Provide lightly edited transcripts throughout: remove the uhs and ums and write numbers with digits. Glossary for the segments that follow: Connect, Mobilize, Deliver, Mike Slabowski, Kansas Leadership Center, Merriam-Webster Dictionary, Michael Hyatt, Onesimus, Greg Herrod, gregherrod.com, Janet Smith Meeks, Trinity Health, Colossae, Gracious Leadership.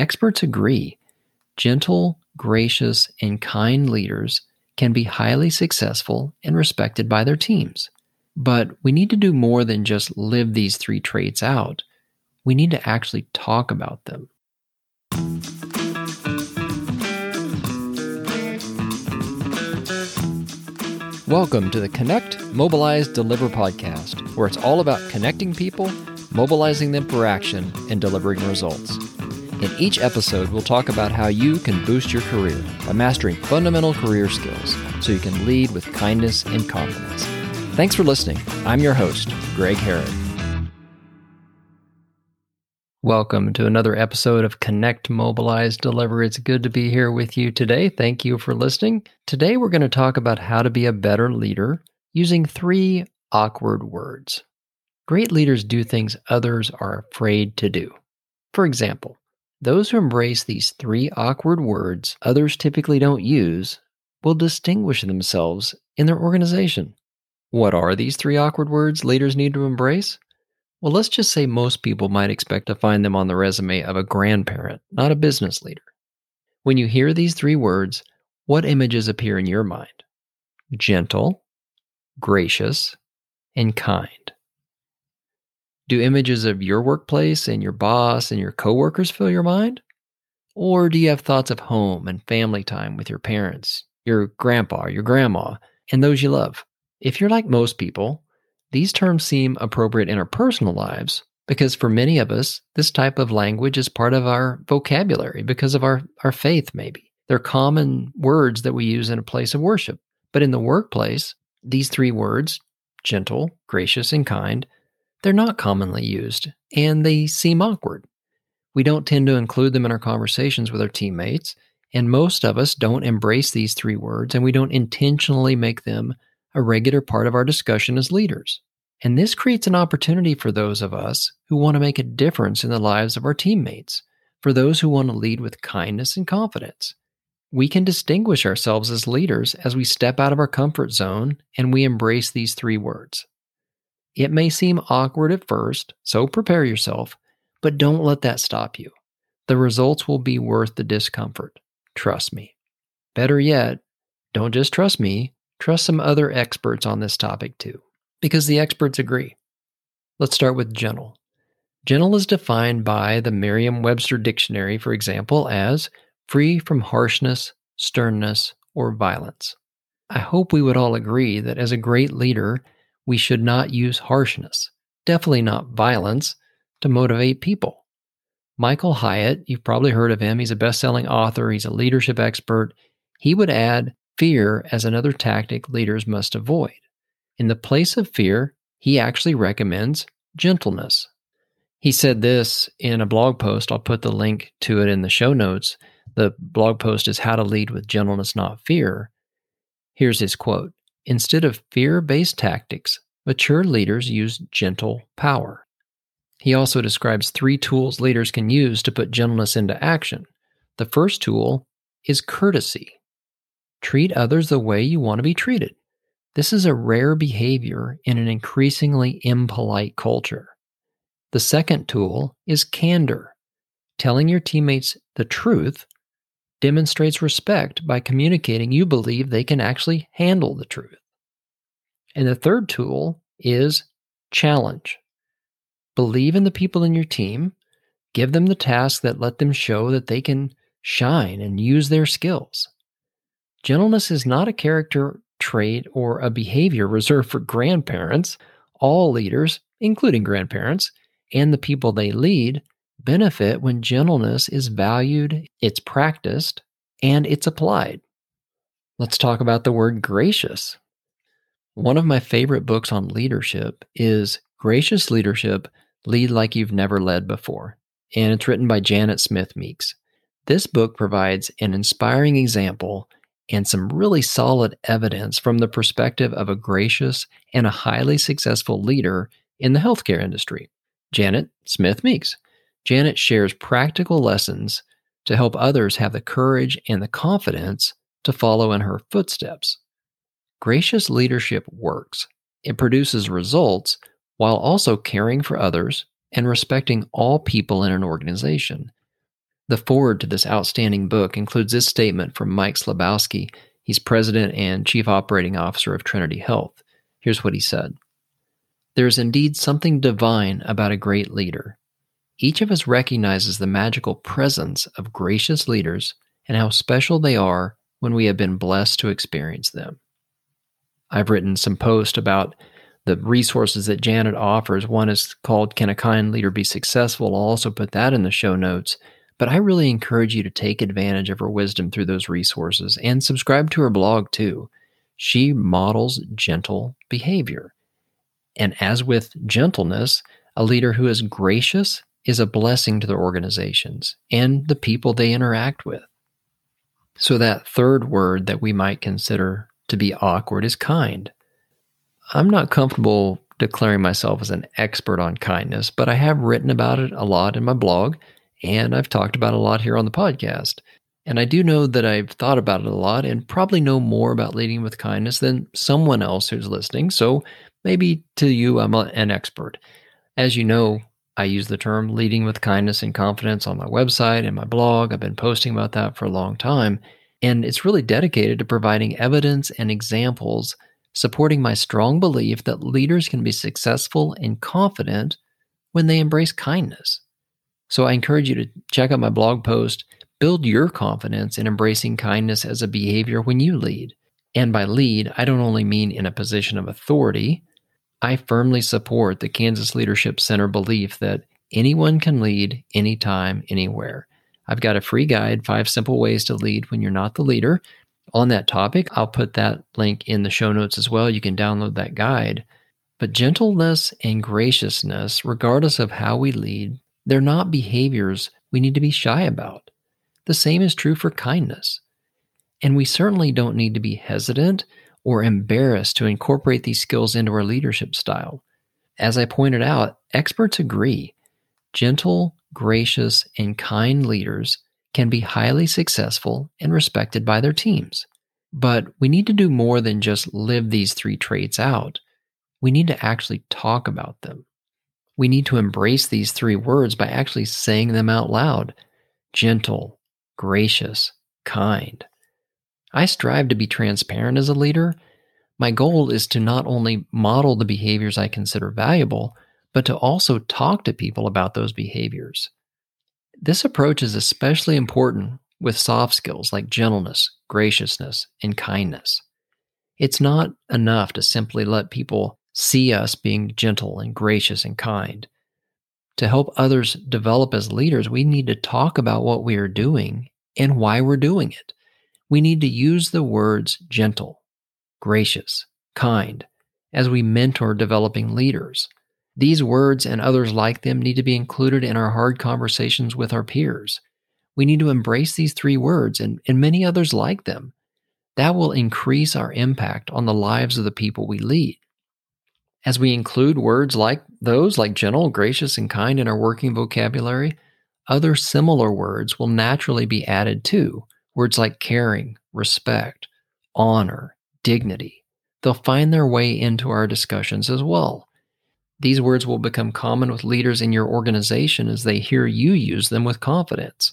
Experts agree gentle, gracious, and kind leaders can be highly successful and respected by their teams. But we need to do more than just live these three traits out. We need to actually talk about them. Welcome to the Connect, Mobilize, Deliver podcast, where it's all about connecting people, mobilizing them for action, and delivering results. In each episode, we'll talk about how you can boost your career by mastering fundamental career skills so you can lead with kindness and confidence. Thanks for listening. I'm your host, Greg Herrod. Welcome to another episode of Connect, Mobilize, Deliver. It's good to be here with you today. Thank you for listening. Today, we're going to talk about how to be a better leader using three awkward words. Great leaders do things others are afraid to do. For example, those who embrace these three awkward words others typically don't use will distinguish themselves in their organization. What are these three awkward words leaders need to embrace? Well, let's just say most people might expect to find them on the resume of a grandparent, not a business leader. When you hear these three words, what images appear in your mind? Gentle, gracious, and kind. Do images of your workplace and your boss and your coworkers fill your mind? Or do you have thoughts of home and family time with your parents, your grandpa, your grandma, and those you love? If you're like most people, these terms seem appropriate in our personal lives because for many of us, this type of language is part of our vocabulary because of our faith, maybe. They're common words that we use in a place of worship. But in the workplace, these three words, gentle, gracious, and kind, they're not commonly used, and they seem awkward. We don't tend to include them in our conversations with our teammates, and most of us don't embrace these three words, and we don't intentionally make them a regular part of our discussion as leaders. And this creates an opportunity for those of us who want to make a difference in the lives of our teammates, for those who want to lead with kindness and confidence. We can distinguish ourselves as leaders as we step out of our comfort zone and we embrace these three words. It may seem awkward at first, so prepare yourself, but don't let that stop you. The results will be worth the discomfort. Trust me. Better yet, don't just trust me, trust some other experts on this topic too, because the experts agree. Let's start with gentle. Gentle is defined by the Merriam-Webster Dictionary, for example, as free from harshness, sternness, or violence. I hope we would all agree that as a great leader, we should not use harshness, definitely not violence, to motivate people. Michael Hyatt, you've probably heard of him. He's a best-selling author. He's a leadership expert. He would add fear as another tactic leaders must avoid. In the place of fear, he actually recommends gentleness. He said this in a blog post. I'll put the link to it in the show notes. The blog post is How to Lead with Gentleness, Not Fear. Here's his quote. Instead of fear-based tactics, mature leaders use gentle power. He also describes three tools leaders can use to put gentleness into action. The first tool is courtesy. Treat others the way you want to be treated. This is a rare behavior in an increasingly impolite culture. The second tool is candor. Telling your teammates the truth demonstrates respect by communicating you believe they can actually handle the truth. And the third tool is challenge. Believe in the people in your team. Give them the tasks that let them show that they can shine and use their skills. Gentleness is not a character trait or a behavior reserved for grandparents. All leaders, including grandparents, and the people they lead, benefit when gentleness is valued, it's practiced, and it's applied. Let's talk about the word gracious. One of my favorite books on leadership is Gracious Leadership, Lead Like You've Never Led Before, and it's written by Janet Smith Meeks. This book provides an inspiring example and some really solid evidence from the perspective of a gracious and a highly successful leader in the healthcare industry, Janet Smith Meeks. Janet shares practical lessons to help others have the courage and the confidence to follow in her footsteps. Gracious leadership works. It produces results while also caring for others and respecting all people in an organization. The foreword to this outstanding book includes this statement from Mike Slabowski. He's president and chief operating officer of Trinity Health. Here's what he said. There is indeed something divine about a great leader. Each of us recognizes the magical presence of gracious leaders and how special they are when we have been blessed to experience them. I've written some posts about the resources that Janet offers. One is called Can a Kind Leader Be Successful? I'll also put that in the show notes. But I really encourage you to take advantage of her wisdom through those resources and subscribe to her blog too. She models gentle behavior. And as with gentleness, a leader who is gracious is a blessing to their organizations and the people they interact with. So that third word that we might consider to be awkward is kind. I'm not comfortable declaring myself as an expert on kindness, but I have written about it a lot in my blog. And I've talked about it a lot here on the podcast. And I do know that I've thought about it a lot and probably know more about leading with kindness than someone else who's listening. So maybe to you, I'm an expert. As you know, I use the term leading with kindness and confidence on my website and my blog. I've been posting about that for a long time. And it's really dedicated to providing evidence and examples supporting my strong belief that leaders can be successful and confident when they embrace kindness. So I encourage you to check out my blog post, build your confidence in embracing kindness as a behavior when you lead. And by lead, I don't only mean in a position of authority. I firmly support the Kansas Leadership Center belief that anyone can lead anytime, anywhere. I've got a free guide, 5 simple ways to lead when you're not the leader. On that topic, I'll put that link in the show notes as well. You can download that guide. But gentleness and graciousness, regardless of how we lead, they're not behaviors we need to be shy about. The same is true for kindness. And we certainly don't need to be hesitant or embarrassed to incorporate these skills into our leadership style. As I pointed out, experts agree. Gentle, gracious, and kind leaders can be highly successful and respected by their teams. But we need to do more than just live these 3 traits out. We need to actually talk about them. We need to embrace these 3 words by actually saying them out loud. Gentle, gracious, kind. I strive to be transparent as a leader. My goal is to not only model the behaviors I consider valuable, but to also talk to people about those behaviors. This approach is especially important with soft skills like gentleness, graciousness, and kindness. It's not enough to simply let people see us being gentle and gracious and kind. To help others develop as leaders, we need to talk about what we are doing and why we're doing it. We need to use the words gentle, gracious, kind as we mentor developing leaders. These words and others like them need to be included in our hard conversations with our peers. We need to embrace these 3 words and many others like them. That will increase our impact on the lives of the people we lead. As we include words like those, like gentle, gracious, and kind in our working vocabulary, other similar words will naturally be added too. Words like caring, respect, honor, dignity. They'll find their way into our discussions as well. These words will become common with leaders in your organization as they hear you use them with confidence.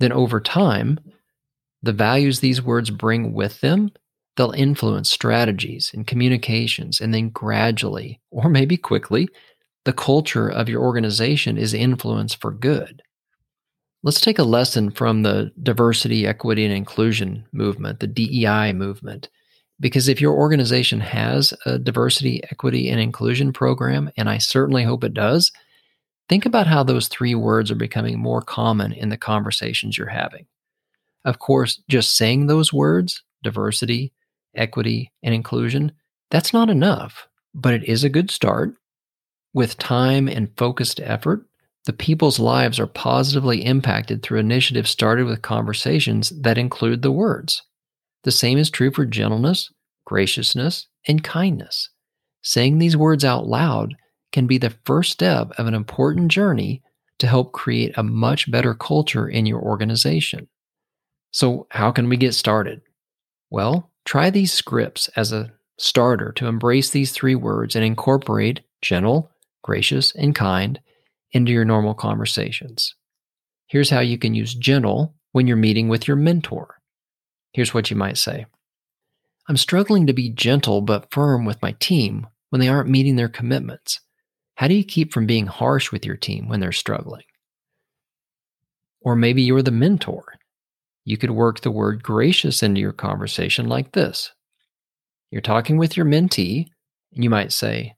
Then over time, the values these words bring with them, they'll influence strategies and communications, and then gradually, or maybe quickly, the culture of your organization is influenced for good. Let's take a lesson from the diversity, equity, and inclusion movement, the DEI movement, because if your organization has a diversity, equity, and inclusion program, and I certainly hope it does, think about how those 3 words are becoming more common in the conversations you're having. Of course, just saying those words, diversity, equity, and inclusion, that's not enough, but it is a good start. With time and focused effort, the people's lives are positively impacted through initiatives started with conversations that include the words. The same is true for gentleness, graciousness, and kindness. Saying these words out loud can be the first step of an important journey to help create a much better culture in your organization. So, how can we get started? Well, try these scripts as a starter to embrace these 3 words and incorporate gentle, gracious, and kind into your normal conversations. Here's how you can use gentle when you're meeting with your mentor. Here's what you might say. I'm struggling to be gentle but firm with my team when they aren't meeting their commitments. How do you keep from being harsh with your team when they're struggling? Or maybe you're the mentor. You could work the word gracious into your conversation like this. You're talking with your mentee, and you might say,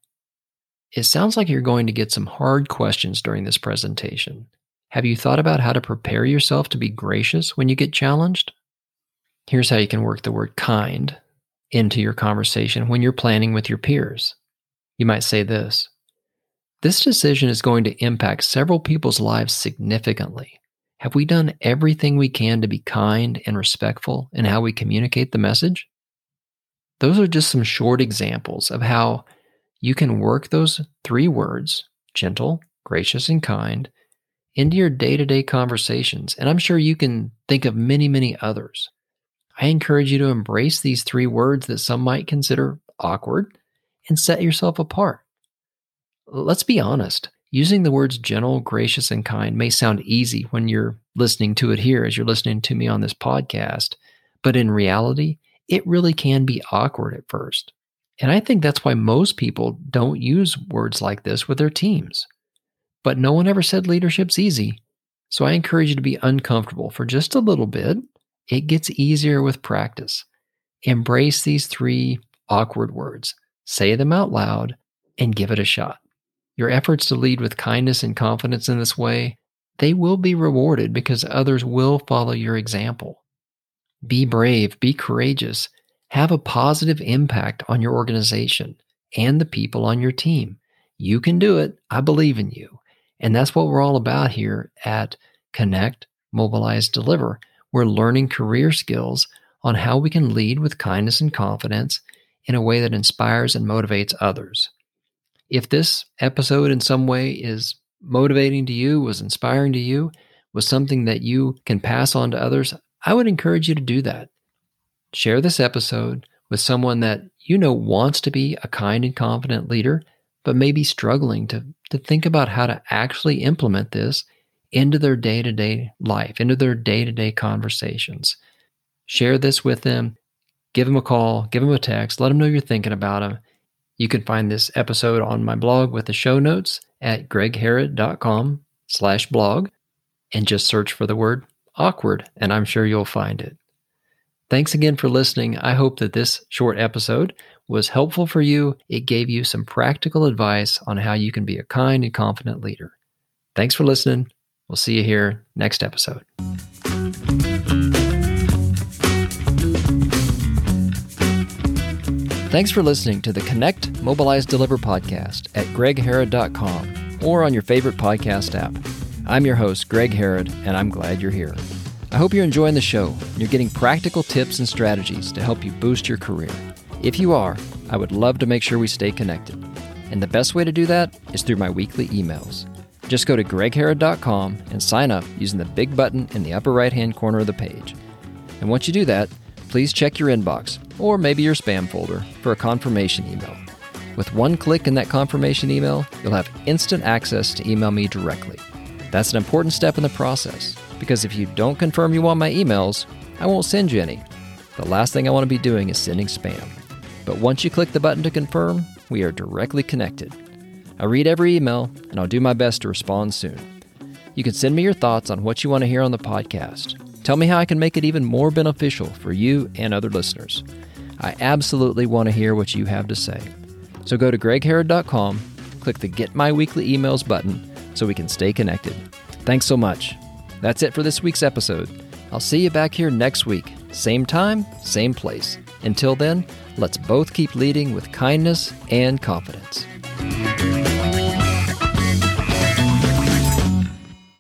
it sounds like you're going to get some hard questions during this presentation. Have you thought about how to prepare yourself to be gracious when you get challenged? Here's how you can work the word kind into your conversation when you're planning with your peers. You might say this. This decision is going to impact several people's lives significantly. Have we done everything we can to be kind and respectful in how we communicate the message? Those are just some short examples of how you can work those three words, gentle, gracious, and kind, into your day-to-day conversations. And I'm sure you can think of many, many others. I encourage you to embrace these three words that some might consider awkward and set yourself apart. Let's be honest. Using the words gentle, gracious, and kind may sound easy when you're listening to it here as you're listening to me on this podcast, but in reality, it really can be awkward at first. And I think that's why most people don't use words like this with their teams. But no one ever said leadership's easy, so I encourage you to be uncomfortable for just a little bit. It gets easier with practice. Embrace these three awkward words, say them out loud, and give it a shot. Your efforts to lead with kindness and confidence in this way, they will be rewarded because others will follow your example. Be brave, be courageous, have a positive impact on your organization and the people on your team. You can do it. I believe in you. And that's what we're all about here at Connect, Mobilize, Deliver. We're learning career skills on how we can lead with kindness and confidence in a way that inspires and motivates others. If this episode in some way is motivating to you, was inspiring to you, was something that you can pass on to others, I would encourage you to do that. Share this episode with someone that you know wants to be a kind and confident leader, but may be struggling to think about how to actually implement this into their day-to-day life, into their day-to-day conversations. Share this with them. Give them a call. Give them a text. Let them know you're thinking about them. You can find this episode on my blog with the show notes at gregherrod.com/blog, and just search for the word awkward, and I'm sure you'll find it. Thanks again for listening. I hope that this short episode was helpful for you. It gave you some practical advice on how you can be a kind and confident leader. Thanks for listening. We'll see you here next episode. Thanks for listening to the Connect, Mobilize, Deliver podcast at gregherrod.com or on your favorite podcast app. I'm your host, Greg Herrod, and I'm glad you're here. I hope you're enjoying the show and you're getting practical tips and strategies to help you boost your career. If you are, I would love to make sure we stay connected. And the best way to do that is through my weekly emails. Just go to gregherrod.com and sign up using the big button in the upper right-hand corner of the page. And once you do that, please check your inbox or maybe your spam folder for a confirmation email. With one click in that confirmation email, you'll have instant access to email me directly. That's an important step in the process, because if you don't confirm you want my emails, I won't send you any. The last thing I want to be doing is sending spam. But once you click the button to confirm, we are directly connected. I read every email, and I'll do my best to respond soon. You can send me your thoughts on what you want to hear on the podcast. Tell me how I can make it even more beneficial for you and other listeners. I absolutely want to hear what you have to say. So go to gregherrod.com, click the Get My Weekly Emails button so we can stay connected. Thanks so much. That's it for this week's episode. I'll see you back here next week. Same time, same place. Until then, let's both keep leading with kindness and confidence.